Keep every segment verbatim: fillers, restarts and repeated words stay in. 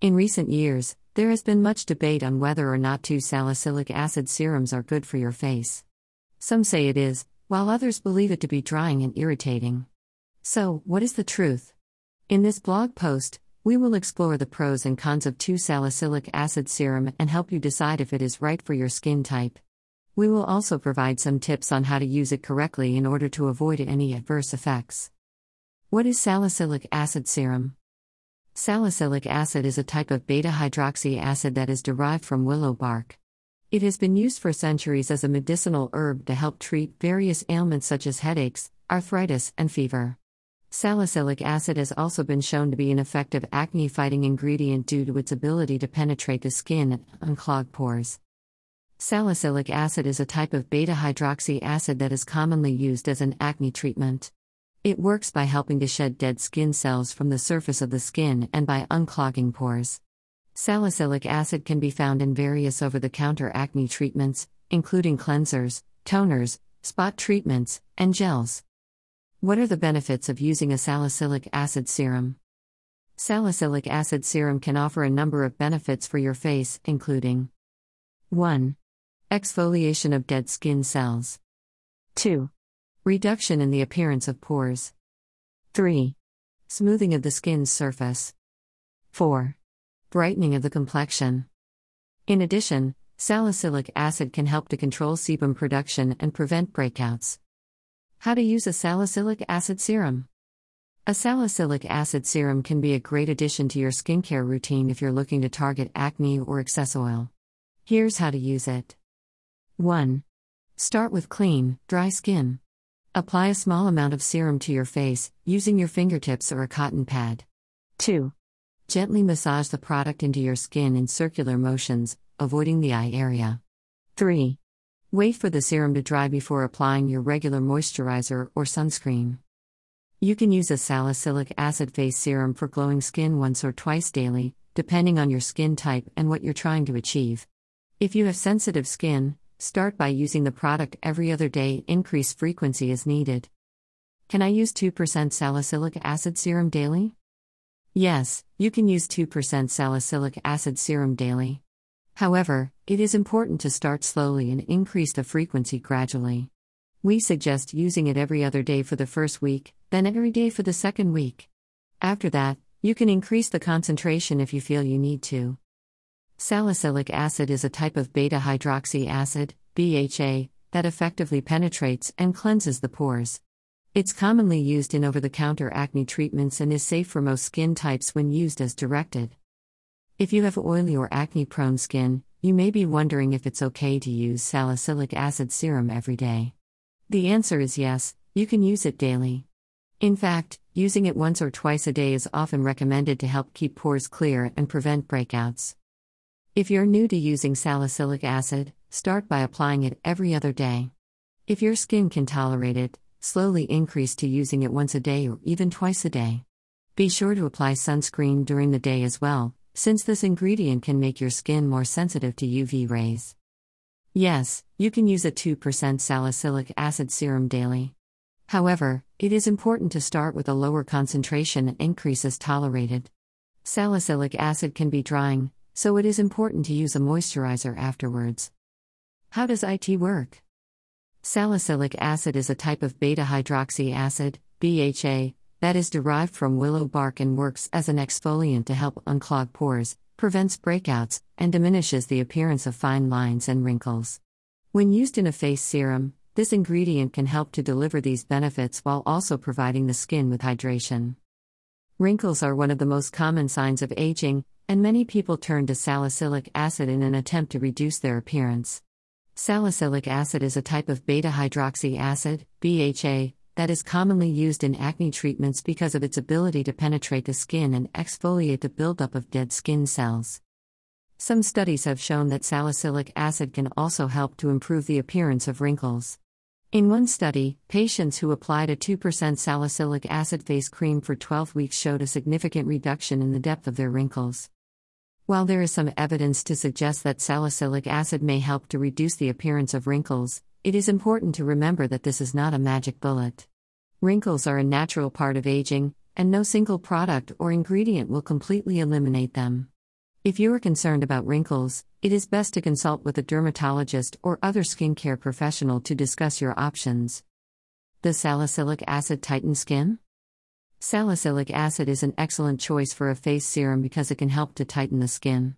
In recent years, there has been much debate on whether or not two salicylic acid serums are good for your face. Some say it is, while others believe it to be drying and irritating. So, what is the truth? In this blog post, we will explore the pros and cons of two salicylic acid serum and help you decide if it is right for your skin type. We will also provide some tips on how to use it correctly in order to avoid any adverse effects. What is salicylic acid serum? Salicylic acid is a type of beta-hydroxy acid that is derived from willow bark. It has been used for centuries as a medicinal herb to help treat various ailments such as headaches, arthritis, and fever. Salicylic acid has also been shown to be an effective acne-fighting ingredient due to its ability to penetrate the skin and unclog pores. Salicylic acid is a type of beta-hydroxy acid that is commonly used as an acne treatment. It works by helping to shed dead skin cells from the surface of the skin and by unclogging pores. Salicylic acid can be found in various over-the-counter acne treatments, including cleansers, toners, spot treatments, and gels. What are the benefits of using a salicylic acid serum? Salicylic acid serum can offer a number of benefits for your face, including one Exfoliation of dead skin cells. two Reduction in the appearance of pores. three Smoothing of the skin's surface. four Brightening of the complexion. In addition, salicylic acid can help to control sebum production and prevent breakouts. How to use a salicylic acid serum? A salicylic acid serum can be a great addition to your skincare routine if you're looking to target acne or excess oil. Here's how to use it. one Start with clean, dry skin. Apply a small amount of serum to your face, using your fingertips or a cotton pad. two Gently massage the product into your skin in circular motions, avoiding the eye area. three Wait for the serum to dry before applying your regular moisturizer or sunscreen. You can use a salicylic acid face serum for glowing skin once or twice daily, depending on your skin type and what you're trying to achieve. If you have sensitive skin, start by using the product every other day. Increased frequency is needed. Can I use two percent salicylic acid serum daily? Yes, you can use two percent salicylic acid serum daily. However, it is important to start slowly and increase the frequency gradually. We suggest using it every other day for the first week, then every day for the second week. After that, you can increase the concentration if you feel you need to. Salicylic acid is a type of beta-hydroxy acid, B H A, that effectively penetrates and cleanses the pores. It's commonly used in over-the-counter acne treatments and is safe for most skin types when used as directed. If you have oily or acne-prone skin, you may be wondering if it's okay to use salicylic acid serum every day. The answer is yes, you can use it daily. In fact, using it once or twice a day is often recommended to help keep pores clear and prevent breakouts. If you're new to using salicylic acid, start by applying it every other day. If your skin can tolerate it, slowly increase to using it once a day or even twice a day. Be sure to apply sunscreen during the day as well, since this ingredient can make your skin more sensitive to U V rays. Yes, you can use a two percent salicylic acid serum daily. However, it is important to start with a lower concentration and increase as tolerated. Salicylic acid can be drying, so it is important to use a moisturizer afterwards. How does it work? Salicylic acid is a type of beta-hydroxy acid, B H A, that is derived from willow bark and works as an exfoliant to help unclog pores, prevents breakouts, and diminishes the appearance of fine lines and wrinkles. When used in a face serum, this ingredient can help to deliver these benefits while also providing the skin with hydration. Wrinkles are one of the most common signs of aging, and many people turn to salicylic acid in an attempt to reduce their appearance. Salicylic acid is a type of beta-hydroxy acid, B H A, that is commonly used in acne treatments because of its ability to penetrate the skin and exfoliate the buildup of dead skin cells. Some studies have shown that salicylic acid can also help to improve the appearance of wrinkles. In one study, patients who applied a two percent salicylic acid face cream for twelve weeks showed a significant reduction in the depth of their wrinkles. While there is some evidence to suggest that salicylic acid may help to reduce the appearance of wrinkles, it is important to remember that this is not a magic bullet. Wrinkles are a natural part of aging, and no single product or ingredient will completely eliminate them. If you are concerned about wrinkles, it is best to consult with a dermatologist or other skincare professional to discuss your options. Does salicylic acid tighten skin? Salicylic acid is an excellent choice for a face serum because it can help to tighten the skin.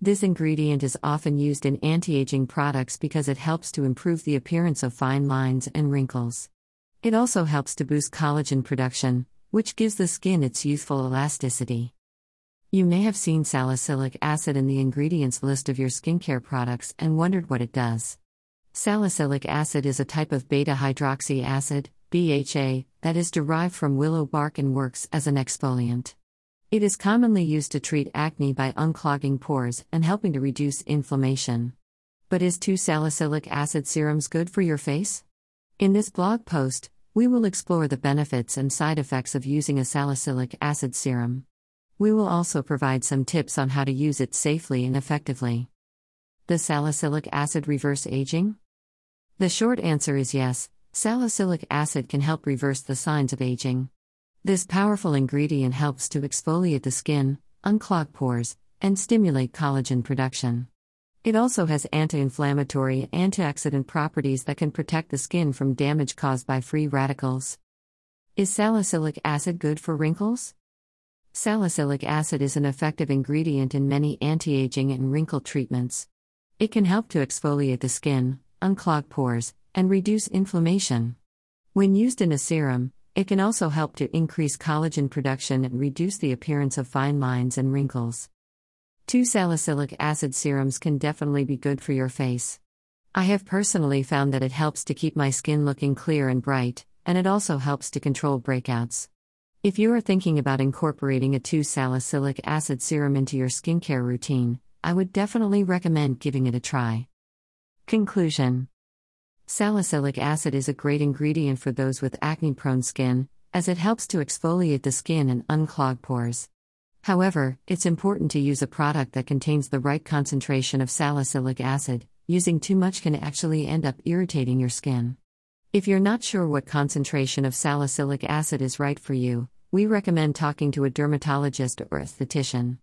This ingredient is often used in anti-aging products because it helps to improve the appearance of fine lines and wrinkles. It also helps to boost collagen production, which gives the skin its youthful elasticity. You may have seen salicylic acid in the ingredients list of your skincare products and wondered what it does. Salicylic acid is a type of beta-hydroxy acid, B H A, that is derived from willow bark and works as an exfoliant. It is commonly used to treat acne by unclogging pores and helping to reduce inflammation. But is two salicylic acid serums good for your face? In this blog post, we will explore the benefits and side effects of using a salicylic acid serum. We will also provide some tips on how to use it safely and effectively. Does salicylic acid reverse aging? The short answer is yes, salicylic acid can help reverse the signs of aging. This powerful ingredient helps to exfoliate the skin, unclog pores, and stimulate collagen production. It also has anti-inflammatory and antioxidant properties that can protect the skin from damage caused by free radicals. Is salicylic acid good for wrinkles? Salicylic acid is an effective ingredient in many anti-aging and wrinkle treatments. It can help to exfoliate the skin, unclog pores, and reduce inflammation. When used in a serum, it can also help to increase collagen production and reduce the appearance of fine lines and wrinkles. Two salicylic acid serums can definitely be good for your face. I have personally found that it helps to keep my skin looking clear and bright, and it also helps to control breakouts. If you are thinking about incorporating a two salicylic acid serum into your skincare routine, I would definitely recommend giving it a try. Conclusion. Salicylic acid is a great ingredient for those with acne-prone skin, as it helps to exfoliate the skin and unclog pores. However, it's important to use a product that contains the right concentration of salicylic acid. Using too much can actually end up irritating your skin. If you're not sure what concentration of salicylic acid is right for you, we recommend talking to a dermatologist or esthetician.